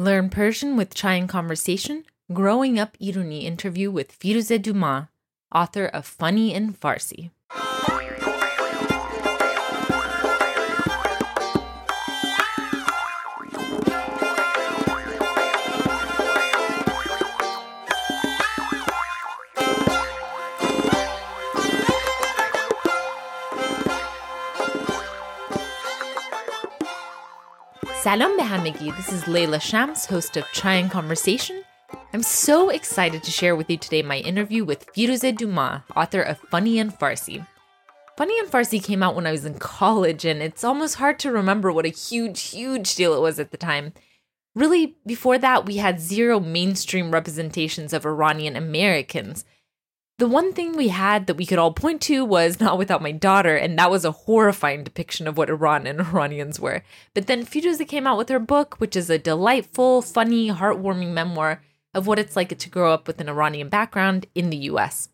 Learn Persian with Chai and Conversation, Growing Up Irooni interview with Firoozeh Dumas, author of Funny in Farsi. Salam behamegi, this is Leila Shams, host of Chai and Conversation. I'm so excited to share with you today my interview with Firoozeh Dumas, author of Funny in Farsi. Funny in Farsi came out when I was in college, and it's almost hard to remember what a huge deal it was at the time. Really, before that, we had zero mainstream representations of Iranian Americans. The one thing we had that we could all point to was Not Without My Daughter, and that was a horrifying depiction of what Iran and Iranians were. But then Firoozeh came out with her book, which is a delightful, funny, heartwarming memoir of what it's like to grow up with an Iranian background in the U.S.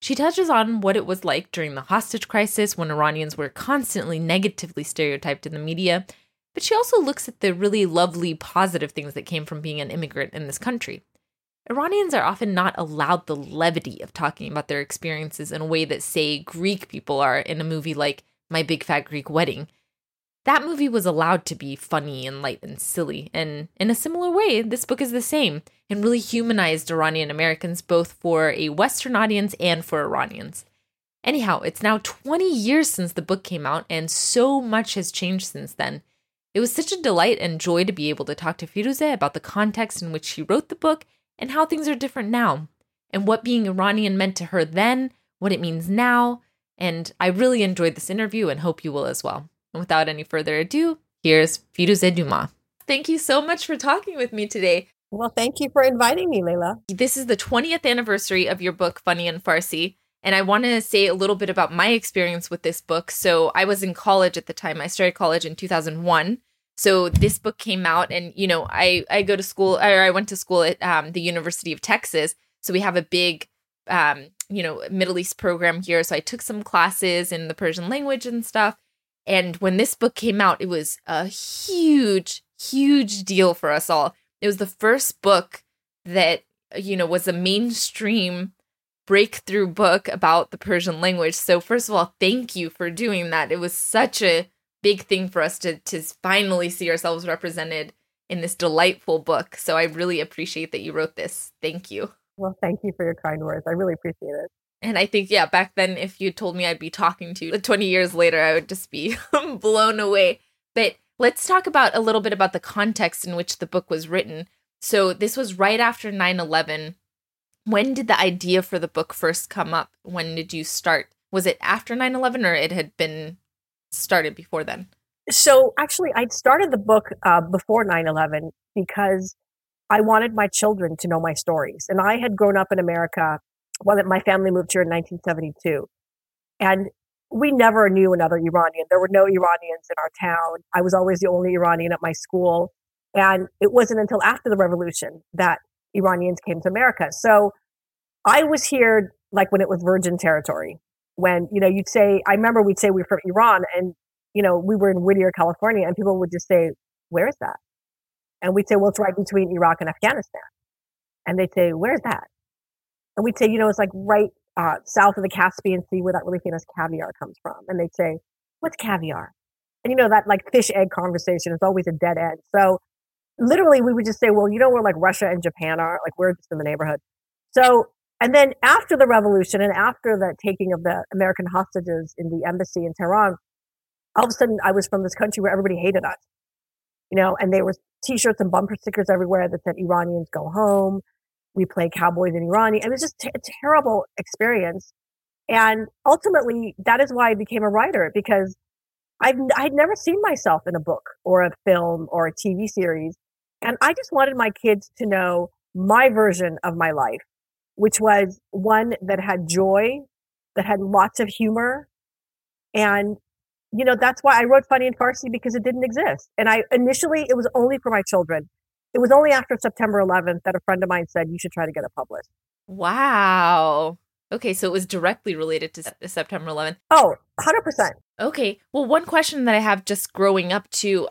She touches on what it was like during the hostage crisis when Iranians were constantly negatively stereotyped in the media, but she also looks at the really lovely, positive things that came from being an immigrant in this country. Iranians are often not allowed the levity of talking about their experiences in a way that, say, Greek people are in a movie like My Big Fat Greek Wedding. That movie was allowed to be funny and light and silly, and in a similar way, this book is the same, and really humanized Iranian Americans both for a Western audience and for Iranians. Anyhow, it's now 20 years since the book came out, and so much has changed since then. It was such a delight and joy to be able to talk to Firoozeh about the context in which she wrote the book, and how things are different now, and what being Iranian meant to her then, what it means now, and I really enjoyed this interview and hope you will as well. And without any further ado, here's Firoozeh Dumas. Thank you so much for talking with me today. Well, thank you for inviting me, Leila. This is the 20th anniversary of your book, Funny in Farsi, and I want to say a little bit about my experience with this book. So I was in college at the time. I started college in 2001. So this book came out and, you know, I went to school at the University of Texas. So we have a big, Middle East program here. So I took some classes in the Persian language and stuff. And when this book came out, it was a huge deal for us all. It was the first book that, you know, was a mainstream breakthrough book about the Persian language. So first of all, thank you for doing that. It was such a big thing for us to finally see ourselves represented in this delightful book. So I really appreciate that you wrote this. Thank you. Well, thank you for your kind words. I really appreciate it. And I think, yeah, back then, if you told me I'd be talking to you 20 years later, I would just be blown away. But let's talk about a little bit about the context in which the book was written. So this was right after 9/11. When did the idea for the book first come up? When did you start? Was it after 9/11 or it had been started before then? So actually, I started the book before 9/11 because I wanted my children to know my stories. And I had grown up in America. Well, my family moved here in 1972. And we never knew another Iranian. There were no Iranians in our town. I was always the only Iranian at my school. And it wasn't until after the revolution that Iranians came to America. So I was here like when it was virgin territory. When, you know, we'd say we're from Iran and, you know, we were in Whittier, California, and people would just say, where is that? And we'd say, well, it's right between Iraq and Afghanistan. And they'd say, where's that? And we'd say, you know, it's like right south of the Caspian Sea where that really famous caviar comes from. And they'd say, what's caviar? And, you know, that like fish egg conversation is always a dead end. So literally we would just say, well, you know where like Russia and Japan are? Like we're just in the neighborhood. So, and then after the revolution and after the taking of the American hostages in the embassy in Tehran, all of a sudden I was from this country where everybody hated us, you know, and there were T-shirts and bumper stickers everywhere that said, Iranians go home, we play cowboys in Iran. It was just a terrible experience. And ultimately, that is why I became a writer, because I'd never seen myself in a book or a film or a TV series. And I just wanted my kids to know my version of my life, which was one that had joy, that had lots of humor. And, you know, that's why I wrote Funny in Farsi, because it didn't exist. And initially, it was only for my children. It was only after September 11th that a friend of mine said, you should try to get it published. Wow. Okay, so it was directly related to September 11th. Oh, 100%. Okay. Well, one question that I have just growing up to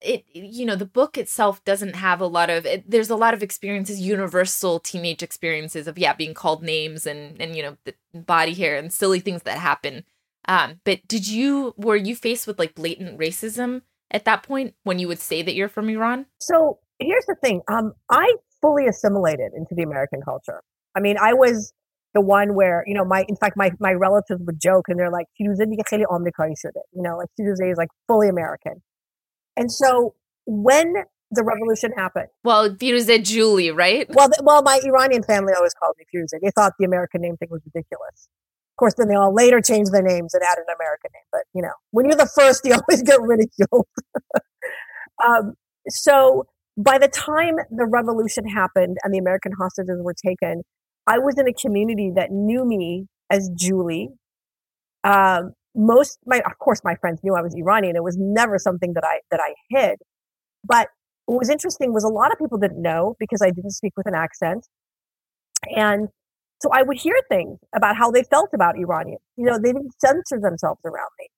it, you know, the book itself doesn't have a lot of, there's a lot of experiences, universal teenage experiences of, yeah, being called names and you know, the body hair and silly things that happen. But were you faced with like blatant racism at that point when you would say that you're from Iran? So here's the thing. I fully assimilated into the American culture. I mean, I was the one where, you know, my relatives would joke and they're like, Firoozeh Dumas kheli Amerikani shode, you know, like Firoozeh is like fully American. And so when the revolution happened... Well, Firoozeh Julie, right? Well, my Iranian family always called me Firoozeh. They thought the American name thing was ridiculous. Of course, then they all later changed their names and added an American name. But, you know, when you're the first, you always get ridiculed. So by the time the revolution happened and the American hostages were taken, I was in a community that knew me as Julie. Of course, my friends knew I was Iranian. It was never something that I hid. But what was interesting was a lot of people didn't know because I didn't speak with an accent. And so I would hear things about how they felt about Iranians. You know, they didn't censor themselves around me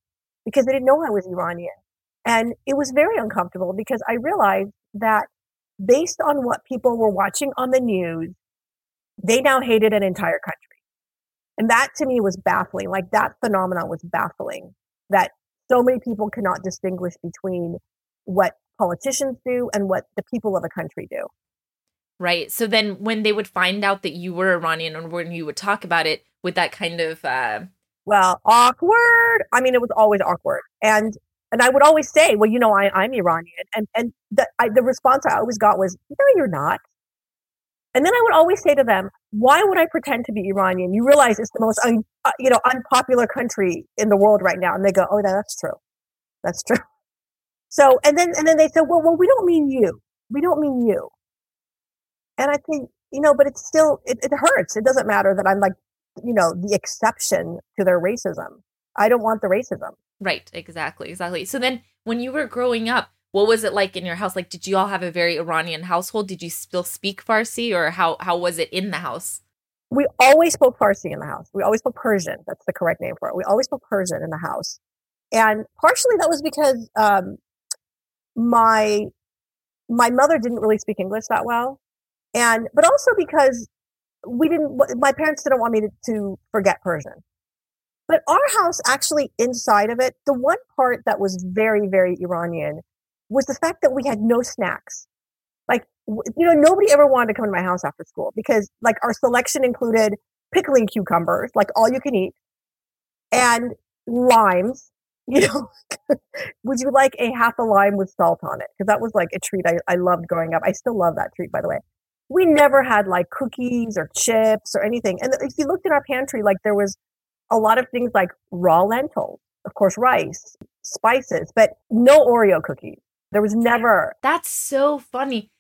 because they didn't know I was Iranian. And it was very uncomfortable because I realized that based on what people were watching on the news, they now hated an entire country. And that to me was baffling. Like that phenomenon was baffling, that so many people cannot distinguish between what politicians do and what the people of a country do. Right. So then when they would find out that you were Iranian and when you would talk about it with that kind of... Well, awkward. I mean, it was always awkward. And I would always say, well, you know, I'm Iranian. And the response I always got was, no, you're not. And then I would always say to them, why would I pretend to be Iranian? You realize it's the most unpopular country in the world right now. And they go, oh, that's true. That's true. So, and then they said, well, we don't mean you. We don't mean you. And I think, you know, but it's still, it hurts. It doesn't matter that I'm like, you know, the exception to their racism. I don't want the racism. Right. Exactly. So then when you were growing up, what was it like in your house? Like, did you all have a very Iranian household? Did you still speak Farsi, or how was it in the house? We always spoke Farsi in the house. We always spoke Persian. That's the correct name for it. We always spoke Persian in the house. And partially that was because my mother didn't really speak English that well. But also because my parents didn't want me to forget Persian. But our house actually inside of it, the one part that was very, very Iranian was the fact that we had no snacks. Like, you know, nobody ever wanted to come to my house after school because, like, our selection included pickling cucumbers, like all you can eat, and limes. You know, would you like a half a lime with salt on it? Because that was like a treat I loved growing up. I still love that treat, by the way. We never had like cookies or chips or anything. And if you looked in our pantry, like there was a lot of things like raw lentils, of course, rice, spices, but no Oreo cookies. There was never. That's so funny.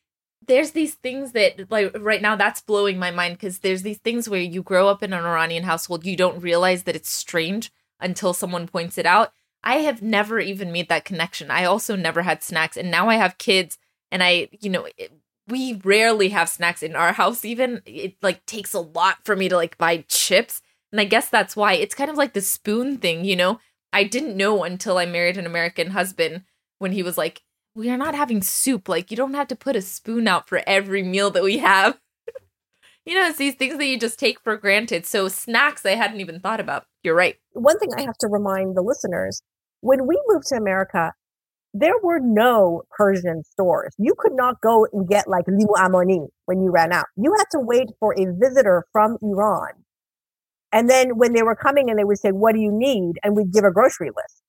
There's these things that, like, right now that's blowing my mind because there's these things where you grow up in an Iranian household, you don't realize that it's strange until someone points it out. I have never even made that connection. I also never had snacks. And now I have kids and we rarely have snacks in our house even. It like takes a lot for me to like buy chips. And I guess that's why it's kind of like the spoon thing, you know? I didn't know until I married an American husband when he was like, we are not having soup. Like, you don't have to put a spoon out for every meal that we have. You know, it's these things that you just take for granted. So snacks, I hadn't even thought about. You're right. One thing I have to remind the listeners, when we moved to America, there were no Persian stores. You could not go and get like limu amoni when you ran out. You had to wait for a visitor from Iran. And then when they were coming and they would say, what do you need? And we'd give a grocery list.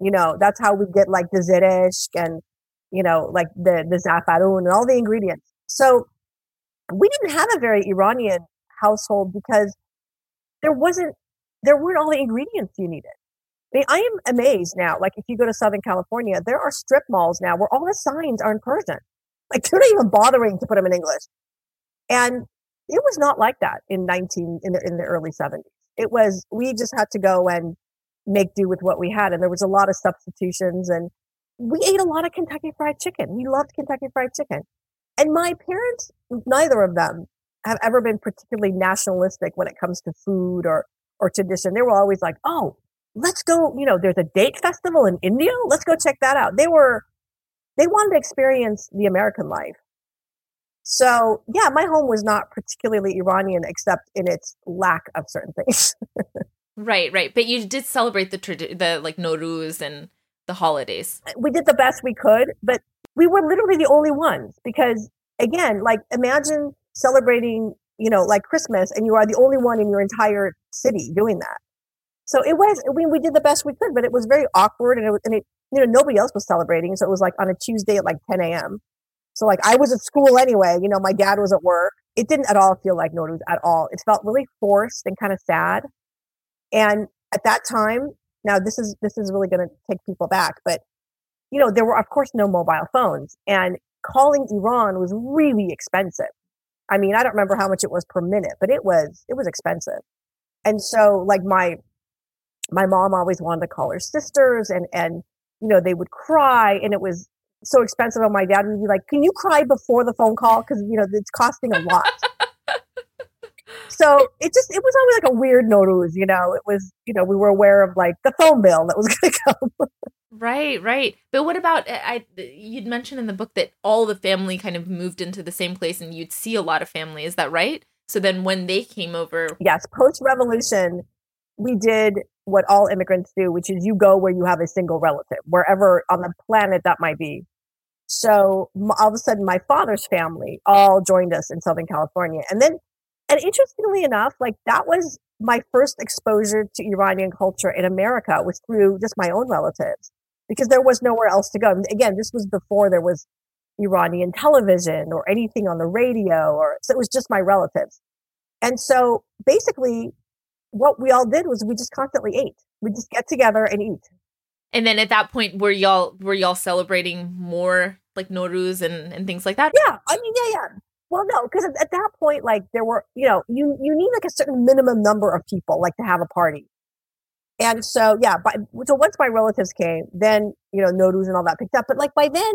You know, that's how we get like the zireshk and you know, like the zafaroon and all the ingredients. So we didn't have a very Iranian household because there weren't all the ingredients you needed. I mean, I am amazed now. Like if you go to Southern California, there are strip malls now where all the signs are in Persian. Like they're not even bothering to put them in English. And it was not like that in the early 70s. It was, we just had to go and make do with what we had. And there was a lot of substitutions and we ate a lot of Kentucky Fried Chicken. We loved Kentucky Fried Chicken. And my parents, neither of them have ever been particularly nationalistic when it comes to food or tradition. They were always like, oh, let's go, you know, there's a date festival in India. Let's go check that out. They were They wanted to experience the American life. So, yeah, my home was not particularly Iranian, except in its lack of certain things. Right. But you did celebrate the Nowruz and the holidays. We did the best we could, but we were literally the only ones because, again, imagine celebrating, Christmas and you are the only one in your entire city doing that. So it was, we did the best we could, but it was very awkward and nobody else was celebrating. So it was on a Tuesday at 10 a.m. So I was at school anyway, my dad was at work. It didn't at all feel like Nowruz at all. It felt really forced and kind of sad. And at that time, now this is really going to take people back, but there were of course no mobile phones and calling Iran was really expensive. I mean, I don't remember how much it was per minute, but it was expensive. And so my mom always wanted to call her sisters and they would cry and it was so expensive. And my dad would be like, can you cry before the phone call? Cause it's costing a lot. So it was always a weird Nowruz, it was, we were aware of the phone bill that was going to come. Right. But what about, you'd mentioned in the book that all the family kind of moved into the same place and you'd see a lot of family. Is that right? So then when they came over. Yes. Post-revolution, we did what all immigrants do, which is you go where you have a single relative, wherever on the planet that might be. So all of a sudden, my father's family all joined us in Southern California. And interestingly enough, that was my first exposure to Iranian culture in America was through just my own relatives because there was nowhere else to go. And again, this was before there was Iranian television or anything on the radio so it was just my relatives. And so basically what we all did was we just constantly ate. We just get together and eat. And then at that point, were y'all celebrating more Nowruz and things like that? Yeah. I mean, yeah. Well, no, because at that point, there were, you need a certain minimum number of people to have a party. And so, yeah, so once my relatives came, then, Nowruz and all that picked up. But by then,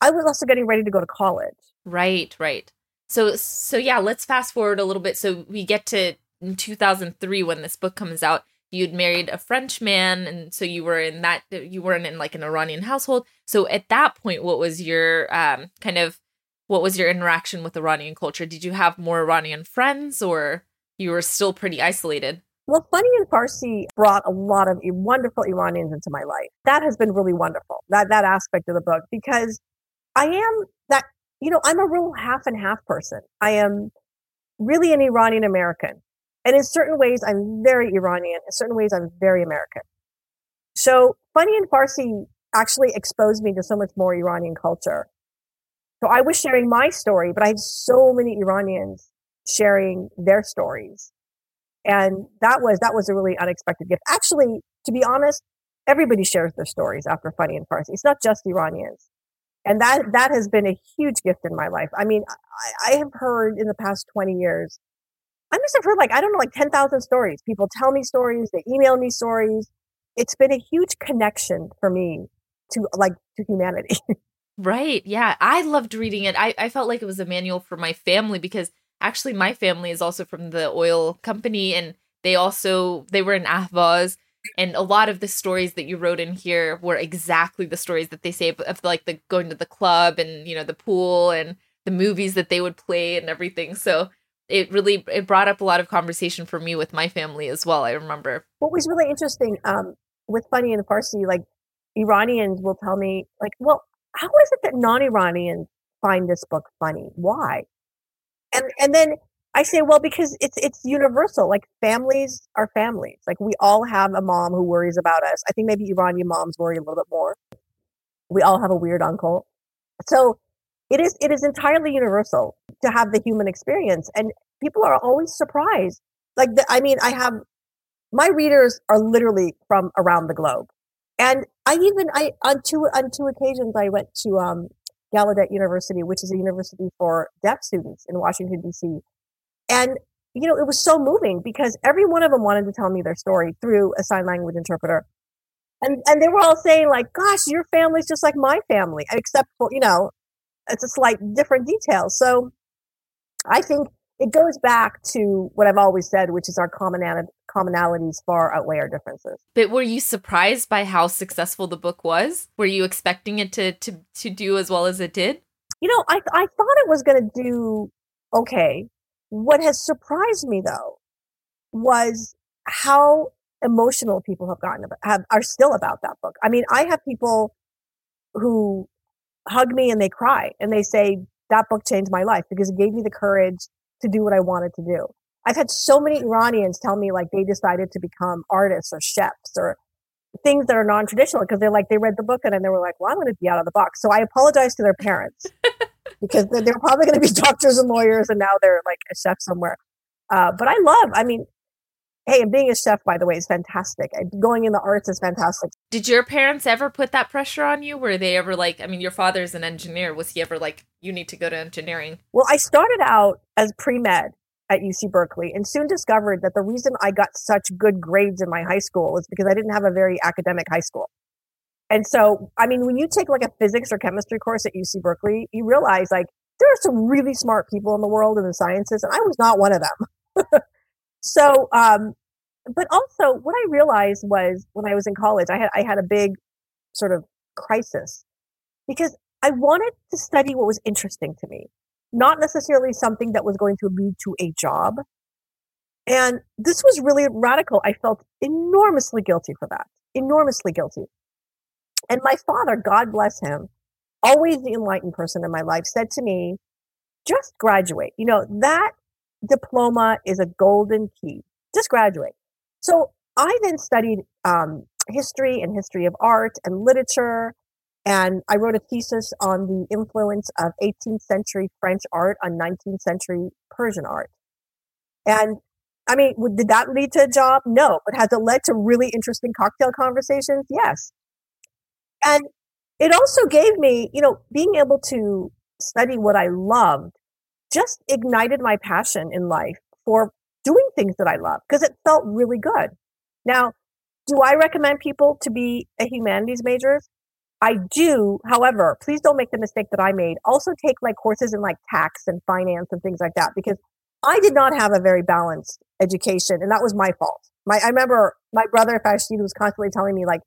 I was also getting ready to go to college. Right. So yeah, let's fast forward a little bit. So we get to in 2003 when this book comes out. You'd married a French man, and so you weren't in an Iranian household. So at that point, what was your interaction with Iranian culture? Did you have more Iranian friends or you were still pretty isolated? Well, Funny in Farsi brought a lot of wonderful Iranians into my life. That has been really wonderful, that aspect of the book, because I am I'm a real half and half person. I am really an Iranian American. And in certain ways, I'm very Iranian. In certain ways, I'm very American. So Funny in Farsi actually exposed me to so much more Iranian culture. So I was sharing my story, but I had so many Iranians sharing their stories. And that was a really unexpected gift. Actually, to be honest, everybody shares their stories after Funny in Farsi. It's not just Iranians. And that has been a huge gift in my life. I mean, I have heard in the past 20 years, I must have heard 10,000 stories. People tell me stories, they email me stories. It's been a huge connection for me to humanity. Right. Yeah. I loved reading it. I felt like it was a manual for my family because actually my family is also from the oil company and they were in Ahvaz. And a lot of the stories that you wrote in here were exactly the stories that they say of the going to the club and, the pool and the movies that they would play and everything. So it really, brought up a lot of conversation for me with my family as well. I remember. What was really interesting with Funny in Farsi, Iranians will tell me well, how is it that non-Iranians find this book funny? Why? And then I say, well, because it's universal. Families are families. We all have a mom who worries about us. I think maybe Iranian moms worry a little bit more. We all have a weird uncle. So it is entirely universal to have the human experience. And people are always surprised. I have, my readers are literally from around the globe. And on two occasions, I went to Gallaudet University, which is a university for deaf students in Washington, D.C. And, it was so moving because every one of them wanted to tell me their story through a sign language interpreter. And they were all saying gosh, your family's just like my family, except for, it's a slight different detail. So I think it goes back to what I've always said, which is our common commonalities far outweigh our differences. But were you surprised by how successful the book was? Were you expecting it to do as well as it did? You know, I thought it was going to do okay. What has surprised me, though, was how emotional people have gotten about, are still about that book. I mean, I have people who hug me and they cry and they say, that book changed my life because it gave me the courage to do what I wanted to do. I've had so many Iranians tell me like they decided to become artists or chefs or things that are non-traditional because they're like, they read the book and then they were like, well, I'm going to be out of the box. So I apologize to their parents because they're probably going to be doctors and lawyers and now they're like a chef somewhere. But hey, and being a chef, by the way, is fantastic. Going in the arts is fantastic. Did your parents ever put that pressure on you? Were they ever like, I mean, your father's an engineer. Was he ever like, you need to go to engineering? Well, I started out as pre-med at UC Berkeley and soon discovered that the reason I got such good grades in my high school was because I didn't have a very academic high school. And so, I mean, when you take like a physics or chemistry course at UC Berkeley, you realize like there are some really smart people in the world in the sciences, and I was not one of them. So, but also what I realized was when I was in college, I had a big sort of crisis because I wanted to study what was interesting to me, not necessarily something that was going to lead to a job. And this was really radical. I felt enormously guilty for that, enormously guilty. And my father, God bless him, always the enlightened person in my life, said to me, just graduate. You know, that diploma is a golden key. Just graduate. So I then studied history and history of art and literature, and I wrote a thesis on the influence of 18th century French art on 19th century Persian art. And I mean, did that lead to a job? No. But has it led to really interesting cocktail conversations? Yes. And it also gave me, you know, being able to study what I loved just ignited my passion in life for doing things that I love because it felt really good. Now, do I recommend people to be a humanities major? I do. However, please don't make the mistake that I made. Also take like courses in like tax and finance and things like that because I did not have a very balanced education and that was my fault. I remember my brother Farshid was constantly telling me like,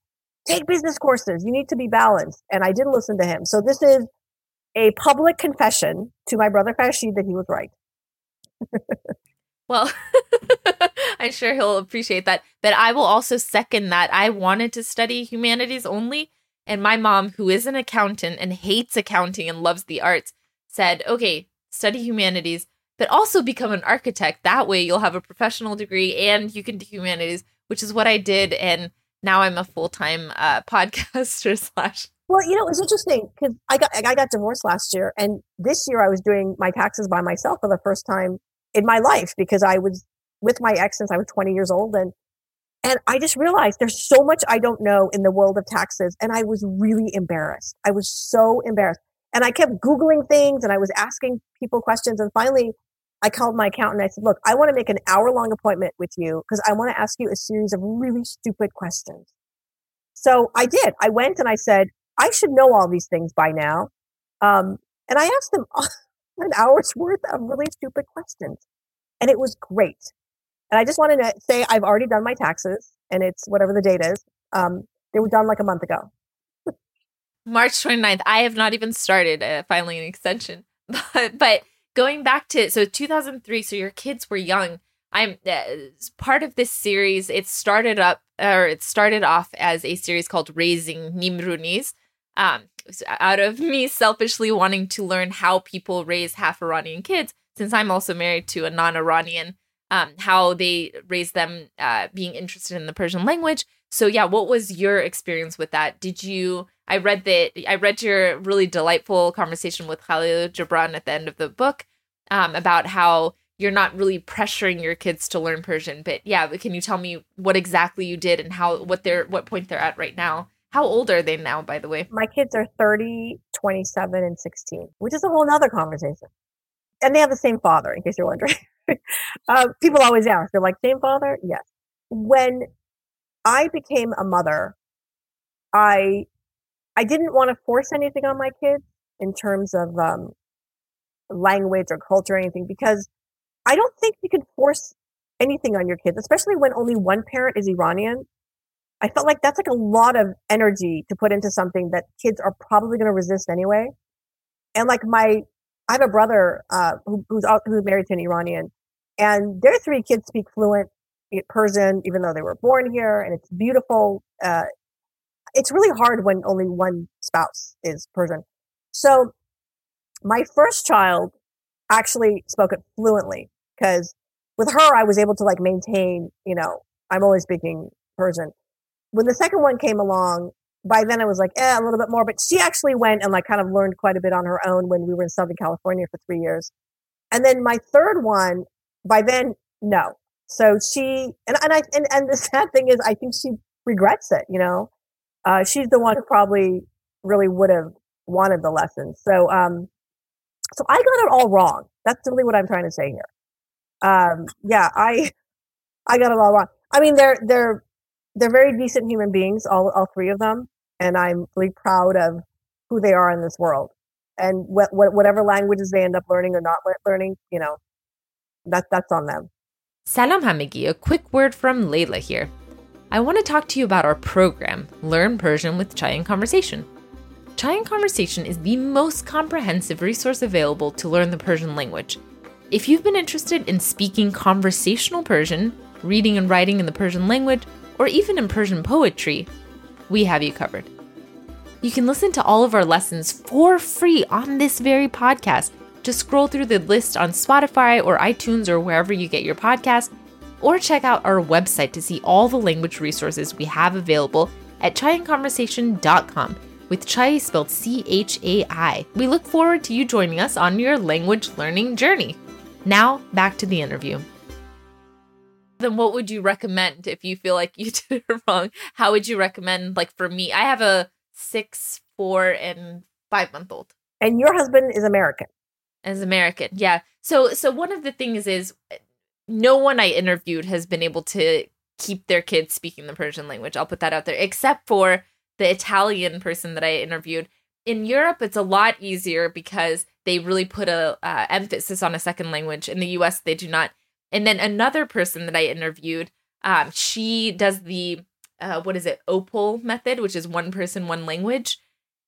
take business courses. You need to be balanced. And I didn't listen to him. So this is a public confession to my brother Farshid that he was right. Well, I'm sure he'll appreciate that. But I will also second that. I wanted to study humanities only. And my mom, who is an accountant and hates accounting and loves the arts, said, okay, study humanities, but also become an architect. That way you'll have a professional degree and you can do humanities, which is what I did. And now I'm a full-time podcaster / Well, you know, it's interesting because I got divorced last year, and this year I was doing my taxes by myself for the first time in my life because I was with my ex since I was 20 years old, and I just realized there's so much I don't know in the world of taxes, and I was really embarrassed. I was so embarrassed, and I kept Googling things, and I was asking people questions, and finally I called my accountant. I said, "Look, I want to make an hour-long appointment with you because I want to ask you a series of really stupid questions." So I did. I went and I said, I should know all these things by now. And I asked them an hour's worth of really stupid questions. And it was great. And I just wanted to say I've already done my taxes, and it's whatever the date is. They were done like a month ago. March 29th. I have not even started filing an extension. But going back to, so 2003, so your kids were young. I'm part of this series. It started off as a series called Raising Nimrunis. Out of me selfishly wanting to learn how people raise half Iranian kids, since I'm also married to a non-Iranian, how they raise them being interested in the Persian language. So yeah, what was your experience with that? I read your really delightful conversation with Khalil Gibran at the end of the book about how you're not really pressuring your kids to learn Persian, but yeah, can you tell me what exactly you did and what point they're at right now? How old are they now, by the way? My kids are 30, 27, and 16, which is a whole nother conversation. And they have the same father, in case you're wondering. People always ask, they're like, same father? Yes. When I became a mother, I didn't want to force anything on my kids in terms of language or culture or anything, because I don't think you can force anything on your kids, especially when only one parent is Iranian. I felt like that's like a lot of energy to put into something that kids are probably going to resist anyway. And like I have a brother who's married to an Iranian, and their three kids speak fluent Persian, even though they were born here, and it's beautiful. It's really hard when only one spouse is Persian. So my first child actually spoke it fluently, because with her, I was able to like maintain, you know, I'm only speaking Persian. When the second one came along, by then I was like, a little bit more, but she actually went and like kind of learned quite a bit on her own when we were in Southern California for 3 years. And then my third one, by then, no. So she, and the sad thing is, I think she regrets it, you know, she's the one who probably really would have wanted the lesson. So, so I got it all wrong. That's really what I'm trying to say here. I got it all wrong. I mean, they're very decent human beings, all three of them, and I'm really proud of who they are in this world. And whatever languages they end up learning or not learning, you know, that's on them. Salam Hamigi, a quick word from Leila here. I want to talk to you about our program, Learn Persian with Chai and Conversation. Chai and Conversation is the most comprehensive resource available to learn the Persian language. If you've been interested in speaking conversational Persian, reading and writing in the Persian language, or even in Persian poetry, we have you covered. You can listen to all of our lessons for free on this very podcast. Just scroll through the list on Spotify or iTunes or wherever you get your podcast, or check out our website to see all the language resources we have available at chaiandconversation.com, with Chai spelled C-H-A-I. We look forward to you joining us on your language learning journey. Now, back to the interview. Then what would you recommend if you feel like you did it wrong? How would you recommend, like for me, I have a 6, 4, and 5-month-old. And your husband is American. As American, yeah. So one of the things is no one I interviewed has been able to keep their kids speaking the Persian language. I'll put that out there, except for the Italian person that I interviewed. In Europe, it's a lot easier because they really put a emphasis on a second language. In the U.S., they do not. And then another person that I interviewed, she does the, OPOL method, which is one person, one language.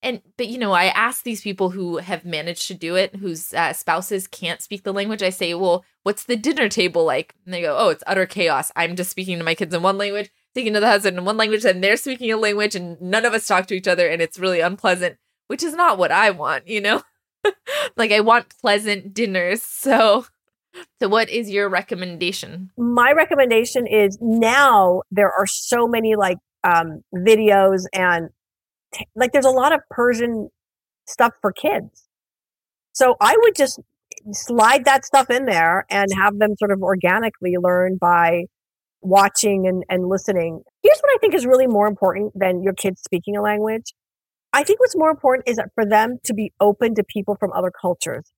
But, you know, I asked these people who have managed to do it, whose spouses can't speak the language. I say, well, what's the dinner table like? And they go, oh, it's utter chaos. I'm just speaking to my kids in one language, speaking to the husband in one language, and they're speaking a language, and none of us talk to each other, and it's really unpleasant, which is not what I want, you know? Like, I want pleasant dinners, So what is your recommendation? My recommendation is now there are so many like videos and like there's a lot of Persian stuff for kids. So I would just slide that stuff in there and have them sort of organically learn by watching and listening. Here's what I think is really more important than your kids speaking a language. I think what's more important is for them to be open to people from other cultures.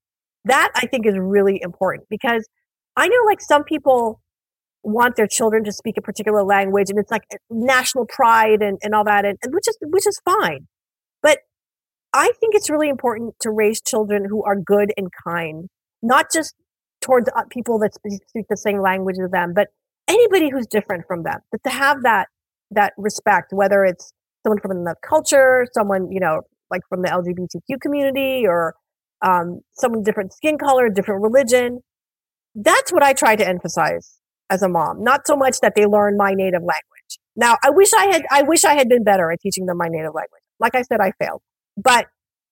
That I think is really important, because I know like some people want their children to speak a particular language and it's like national pride and all that, and which is fine. But I think it's really important to raise children who are good and kind, not just towards people that speak the same language as them, but anybody who's different from them, but to have that respect, whether it's someone from another culture, someone, you know, like from the LGBTQ community, or someone different skin color, different religion. That's what I try to emphasize as a mom. Not so much that they learn my native language. Now, I wish I had been better at teaching them my native language. Like I said, I failed, but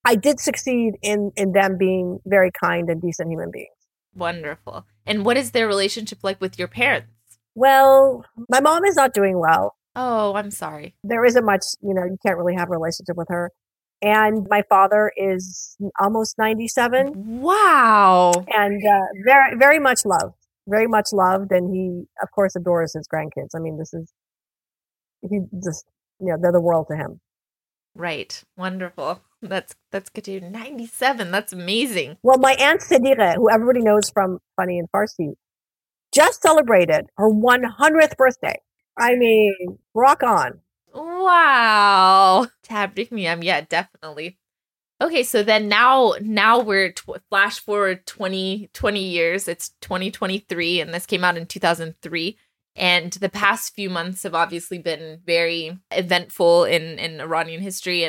I did succeed in them being very kind and decent human beings. Wonderful. And what is their relationship like with your parents? Well, my mom is not doing well. Oh, I'm sorry. There isn't much, you know, you can't really have a relationship with her. And my father is almost 97. Wow. And very, very much loved. Very much loved. And he, of course, adores his grandkids. I mean, they're the world to him. Right. Wonderful. That's good to hear. 97. That's amazing. Well, my aunt Sedira, who everybody knows from Funny in Farsi, just celebrated her 100th birthday. I mean, rock on. Wow. Tabrik Miam. Yeah, definitely. Okay, so then now we're flash forward 20 years. It's 2023, and this came out in 2003. And the past few months have obviously been very eventful in Iranian history,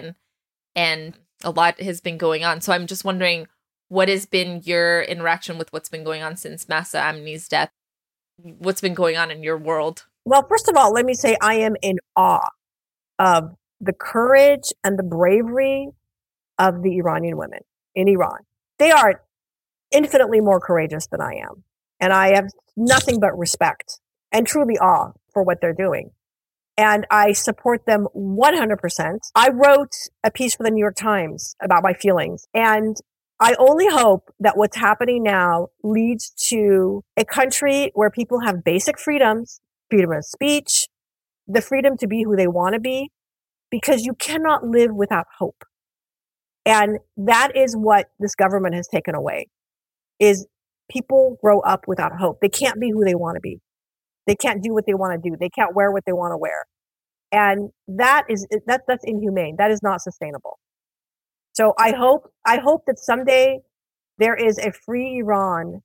and a lot has been going on. So I'm just wondering, what has been your interaction with what's been going on since Mahsa Amini's death? What's been going on in your world? Well, first of all, let me say I am in awe of the courage and the bravery of the Iranian women in Iran. They are infinitely more courageous than I am. And I have nothing but respect and truly awe for what they're doing. And I support them 100%. I wrote a piece for the New York Times about my feelings. And I only hope that what's happening now leads to a country where people have basic freedoms, freedom of speech, the freedom to be who they want to be, because you cannot live without hope. And that is what this government has taken away, is people grow up without hope. They can't be who they want to be. They can't do what they want to do. They can't wear what they want to wear. And that's inhumane. That is not sustainable. So I hope that someday there is a free Iran,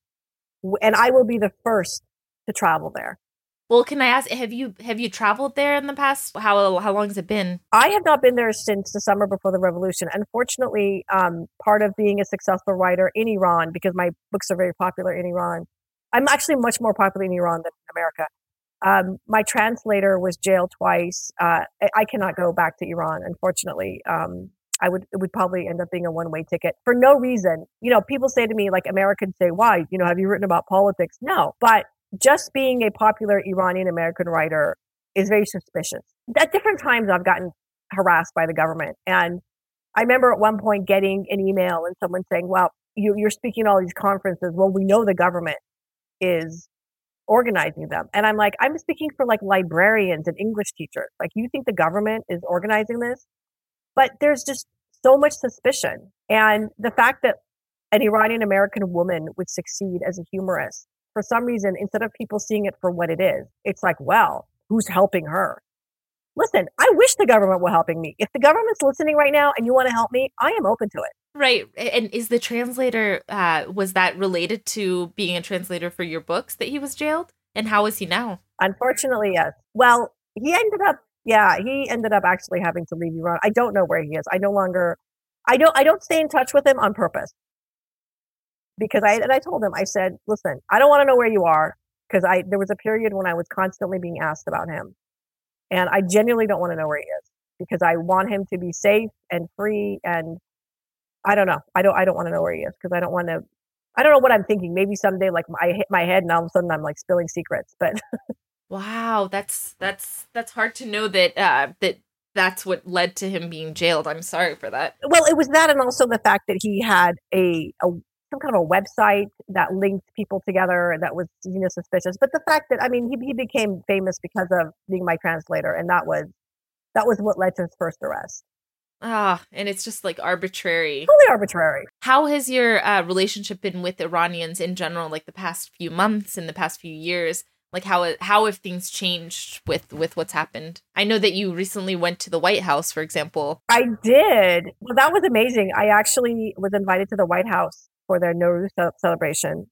and I will be the first to travel there. Well, can I ask, have you traveled there in the past? How long has it been? I have not been there since the summer before the revolution. Unfortunately, part of being a successful writer in Iran, because my books are very popular in Iran, I'm actually much more popular in Iran than in America. My translator was jailed twice. I cannot go back to Iran, unfortunately. It would probably end up being a one-way ticket for no reason. You know, people say to me, like Americans say, why? You know, have you written about politics? No, but just being a popular Iranian-American writer is very suspicious. At different times, I've gotten harassed by the government. And I remember at one point getting an email and someone saying, well, you're speaking at all these conferences. Well, we know the government is organizing them. And I'm like, I'm speaking for like librarians and English teachers. Like, you think the government is organizing this? But there's just so much suspicion. And the fact that an Iranian-American woman would succeed as a humorist, for some reason, instead of people seeing it for what it is, it's like, well, who's helping her? Listen, I wish the government were helping me. If the government's listening right now and you want to help me, I am open to it. Right. And is the translator, was that related to being a translator for your books that he was jailed? And how is he now? Unfortunately, yes. Well, he ended up actually having to leave Iran. I don't know where he is. I don't stay in touch with him on purpose. Because I told him, I said, listen, I don't want to know where you are, because there was a period when I was constantly being asked about him. And I genuinely don't want to know where he is, because I want him to be safe and free. And I don't know. I don't want to know where he is, because I don't know what I'm thinking. Maybe someday, like, I hit my head and all of a sudden I'm like spilling secrets, but wow, that's hard to know that that's what led to him being jailed. I'm sorry for that. Well, it was that, and also the fact that he had some kind of a website that linked people together that was, you know, suspicious. But the fact that, I mean, he became famous because of being my translator, and that was what led to his first arrest. And it's just like arbitrary. Totally arbitrary. How has your relationship been with Iranians in general, like the past few months and the past few years? Like, how have things changed with what's happened? I know that you recently went to the White House, for example. I did. Well, that was amazing. I actually was invited to the White House for their Nowruz celebration,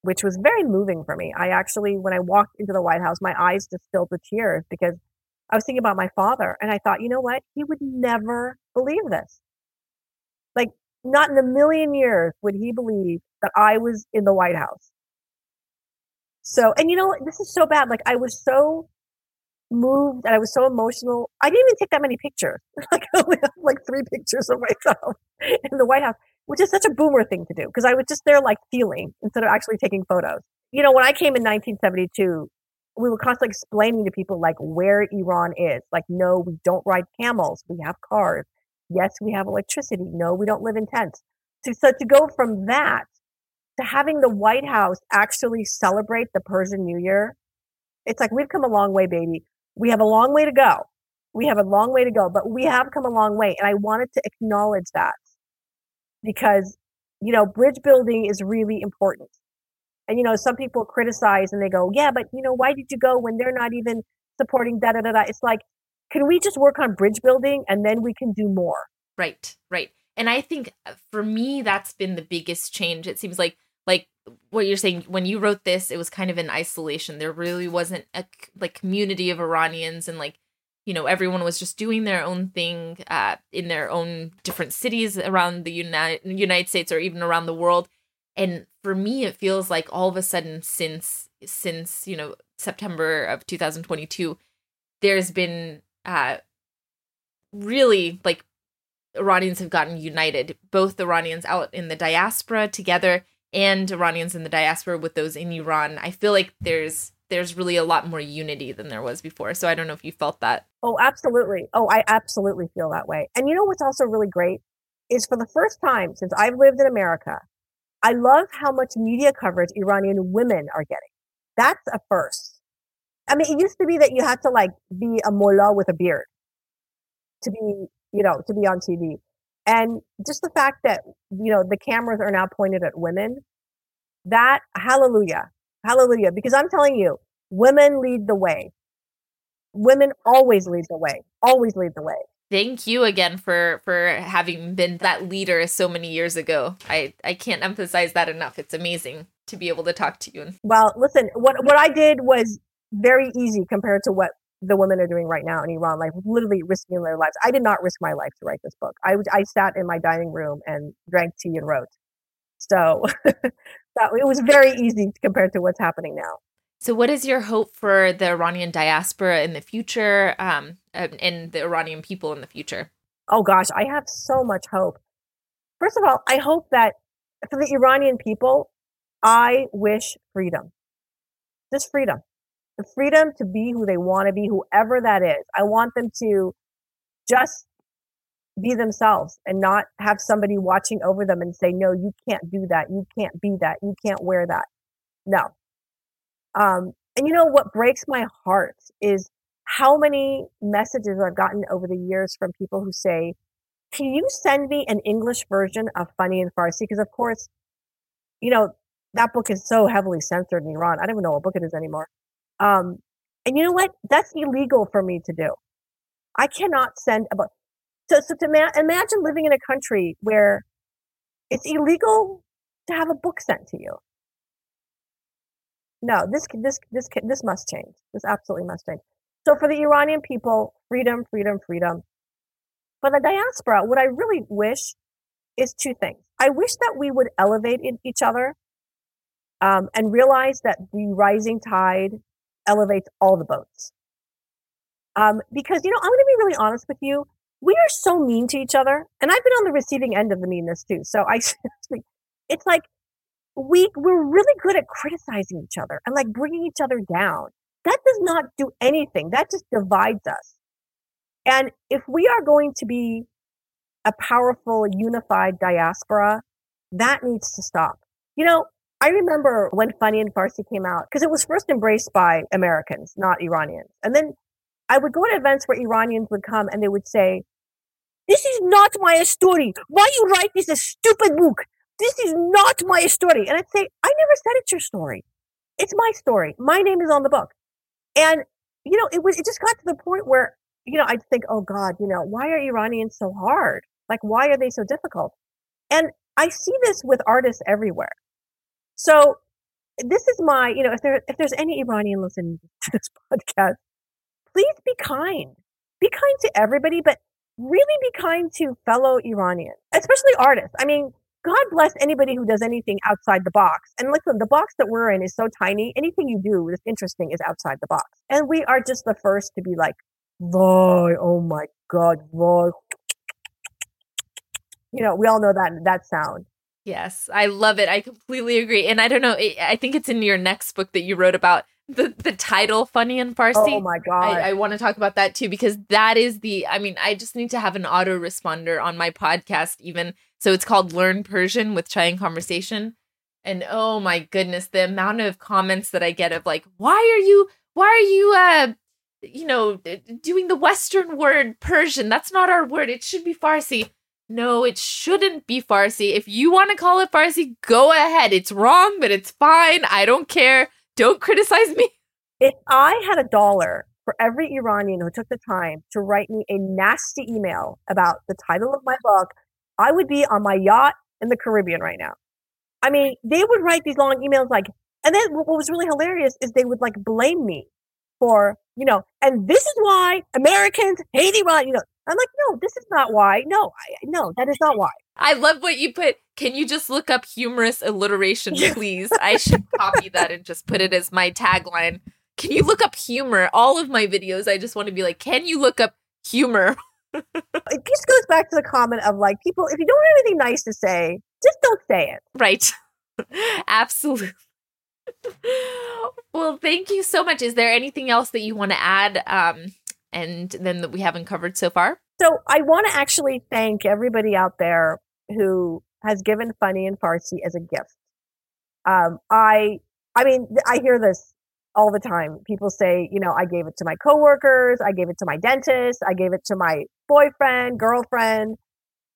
which was very moving for me. I actually, when I walked into the White House, my eyes just filled with tears, because I was thinking about my father. And I thought, you know what? He would never believe this. Like, not in a million years would he believe that I was in the White House. So, and you know, this is so bad. Like, I was so moved and I was so emotional. I didn't even take that many pictures. Like, I only have like 3 pictures of myself in the White House, which is such a boomer thing to do, because I was just there like feeling instead of actually taking photos. You know, when I came in 1972, we were constantly explaining to people like where Iran is. Like, no, we don't ride camels. We have cars. Yes, we have electricity. No, we don't live in tents. So to go from that to having the White House actually celebrate the Persian New Year, it's like, we've come a long way, baby. We have a long way to go. We have a long way to go, but we have come a long way. And I wanted to acknowledge that, because, you know, bridge building is really important. And, you know, some people criticize and they go, yeah, but, you know, why did you go when they're not even supporting da-da-da-da? It's like, can we just work on bridge building and then we can do more? Right, right. And I think for me, that's been the biggest change. It seems like what you're saying, when you wrote this, it was kind of in isolation. There really wasn't a community of Iranians, and everyone was just doing their own thing in their own different cities around the United States or even around the world. And for me, it feels like all of a sudden since September of 2022, there's been really Iranians have gotten united, both Iranians out in the diaspora together and Iranians in the diaspora with those in Iran. I feel like there's really a lot more unity than there was before. So I don't know if you felt that. Oh, absolutely. Oh, I absolutely feel that way. And you know what's also really great is for the first time since I've lived in America, I love how much media coverage Iranian women are getting. That's a first. I mean, it used to be that you had to be a mullah with a beard to be, to be on TV. And just the fact that, the cameras are now pointed at women, that hallelujah. Hallelujah. Because I'm telling you, women lead the way. Women always lead the way. Always lead the way. Thank you again for having been that leader so many years ago. I can't emphasize that enough. It's amazing to be able to talk to you. Well, listen, what I did was very easy compared to what the women are doing right now in Iran, literally risking their lives. I did not risk my life to write this book. I sat in my dining room and drank tea and wrote. So it was very easy compared to what's happening now. So what is your hope for the Iranian diaspora in the future and the Iranian people in the future? Oh, gosh, I have so much hope. First of all, I hope that for the Iranian people, I wish freedom. Just freedom. The freedom to be who they want to be, whoever that is. I want them to just be themselves and not have somebody watching over them and say, no, you can't do that. You can't be that. You can't wear that. No. And what breaks my heart is how many messages I've gotten over the years from people who say, can you send me an English version of Funny in Farsi? Because, of course, that book is so heavily censored in Iran. I don't even know what book it is anymore. And you know what? That's illegal for me to do. I cannot send a book. So to imagine living in a country where it's illegal to have a book sent to you. No, this must change. This absolutely must change. So for the Iranian people, freedom, freedom, freedom. For the diaspora, what I really wish is two things. I wish that we would elevate each other, and realize that the rising tide elevates all the boats. Because, I'm going to be really honest with you. We are so mean to each other. And I've been on the receiving end of the meanness too. So it's like we're really good at criticizing each other and bringing each other down. That does not do anything. That just divides us. And if we are going to be a powerful, unified diaspora, that needs to stop. I remember when Funny in Farsi came out, because it was first embraced by Americans, not Iranians. And then I would go to events where Iranians would come and they would say, this is not my story. Why you write this a stupid book? This is not my story. And I'd say, I never said it's your story. It's my story. My name is on the book. And, it just got to the point where, I'd think, oh God, why are Iranians so hard? Why are they so difficult? And I see this with artists everywhere. So this is my, if there's any Iranian listening to this podcast, please be kind. Be kind to everybody, but really be kind to fellow Iranians, especially artists. I mean, God bless anybody who does anything outside the box. And listen, the box that we're in is so tiny. Anything you do that's interesting is outside the box. And we are just the first to be like, Voy, oh my God, Voy. We all know that sound. Yes, I love it. I completely agree. And I don't know, I think it's in your next book that you wrote about the title, Funny in Farsi. Oh my God. I want to talk about that too, because that is I just need to have an autoresponder on my podcast even. So it's called Learn Persian with Chai and Conversation. And oh my goodness, the amount of comments that I get of why are you doing the Western word Persian? That's not our word. It should be Farsi. No, it shouldn't be Farsi. If you want to call it Farsi, go ahead. It's wrong, but it's fine. I don't care. Don't criticize me. If I had $1 for every Iranian who took the time to write me a nasty email about the title of my book, I would be on my yacht in the Caribbean right now. I mean, they would write these long emails like, and then what was really hilarious is they would like blame me for, you know, and this is why Americans hate Iran, you know. I'm like, no, this is not why. No, that is not why. I love what you put. Can you just look up humorous alliteration, please? I should copy that and just put it as my tagline. Can you look up humor? All of my videos, I just want to be like, can you look up humor? It just goes back to the comment of like, people, if you don't have anything nice to say, just don't say it. Right. Absolutely. Well, thank you so much. Is there anything else that you want to add? And then that we haven't covered so far? So I want to actually thank everybody out there who has given Funny in Farsi as a gift. I mean, I hear this all the time. People say, you know, I gave it to my coworkers, I gave it to my dentist, I gave it to my boyfriend, girlfriend.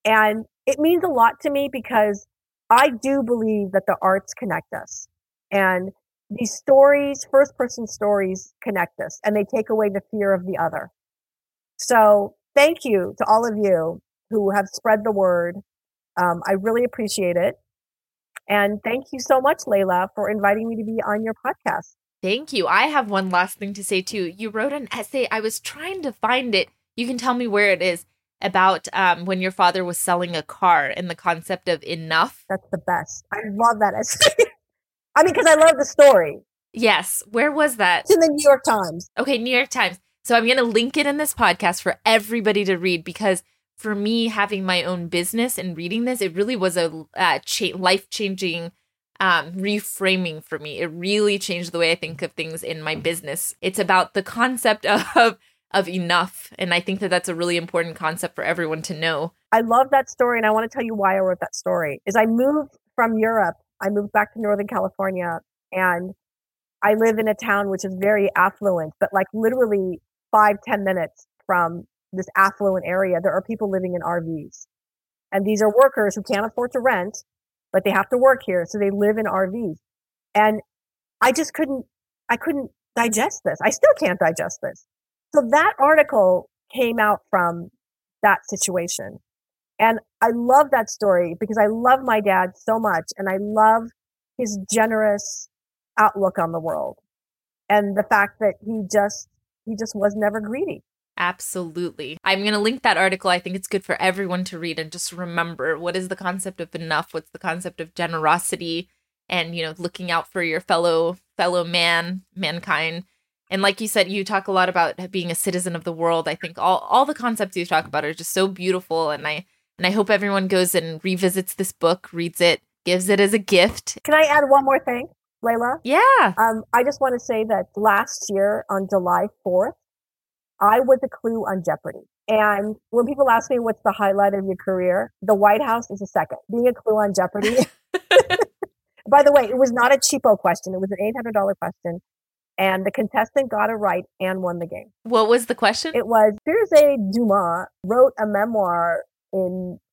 And it means a lot to me because I do believe that the arts connect us. And these stories, first-person stories, connect us, and they take away the fear of the other. So thank you to all of you who have spread the word. I really appreciate it. And thank you so much, Leila, for inviting me to be on your podcast. Thank you. I have one last thing to say, too. You wrote an essay. I was trying to find it. You can tell me where it is, about when your father was selling a car and the concept of enough. That's the best. I love that essay. I mean, because I love the story. Yes. Where was that? It's in the New York Times. Okay, New York Times. So I'm going to link it in this podcast for everybody to read, because for me, having my own business and reading this, it really was a life-changing reframing for me. It really changed the way I think of things in my business. It's about the concept of enough. And I think that that's a really important concept for everyone to know. I love that story. And I want to tell you why I wrote that story. Is I moved from Europe. I moved back to Northern California, and I live in a town which is very affluent, but like literally 5-10 minutes from this affluent area, there are people living in RVs. And these are workers who can't afford to rent, but they have to work here. So they live in RVs. And I just couldn't digest this. I still can't digest this. So that article came out from that situation. And I love that story because I love my dad so much, and I love his generous outlook on the world and the fact that he just was never greedy. Absolutely. I'm going to link that article. I think it's good for everyone to read and just remember, what is the concept of enough? What's the concept of generosity and, you know, looking out for your fellow mankind. And like you said, you talk a lot about being a citizen of the world. I think all the concepts you talk about are just so beautiful, and I hope everyone goes and revisits this book, reads it, gives it as a gift. Can I add one more thing, Leila? Yeah. I just want to say that last year on July 4th, I was a clue on Jeopardy. And when people ask me what's the highlight of your career, the White House is a second. Being a clue on Jeopardy. By the way, it was not a cheapo question. It was an $800 question. And the contestant got it right and won the game. What was the question? It was, Firoozeh Dumas wrote a memoir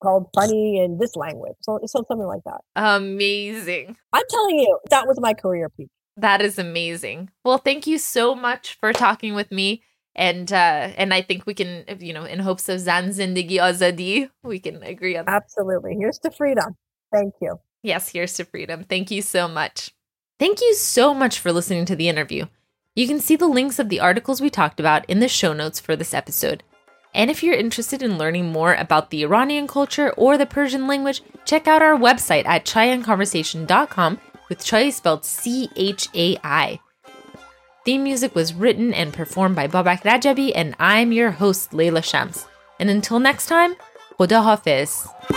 called Funny in this language. So something like that. Amazing. I'm telling you, that was my career peak. That is amazing. Well, thank you so much for talking with me. And I think we can, you know, in hopes of Zan Zendegi Azadi, we can agree on that. Absolutely. Here's to freedom. Thank you. Yes, here's to freedom. Thank you so much. Thank you so much for listening to the interview. You can see the links of the articles we talked about in the show notes for this episode. And if you're interested in learning more about the Iranian culture or the Persian language, check out our website at chaiandconversation.com, with Chai spelled C-H-A-I. Theme music was written and performed by Babak Rajabi, and I'm your host, Leila Shams. And until next time, Khoda Hafez.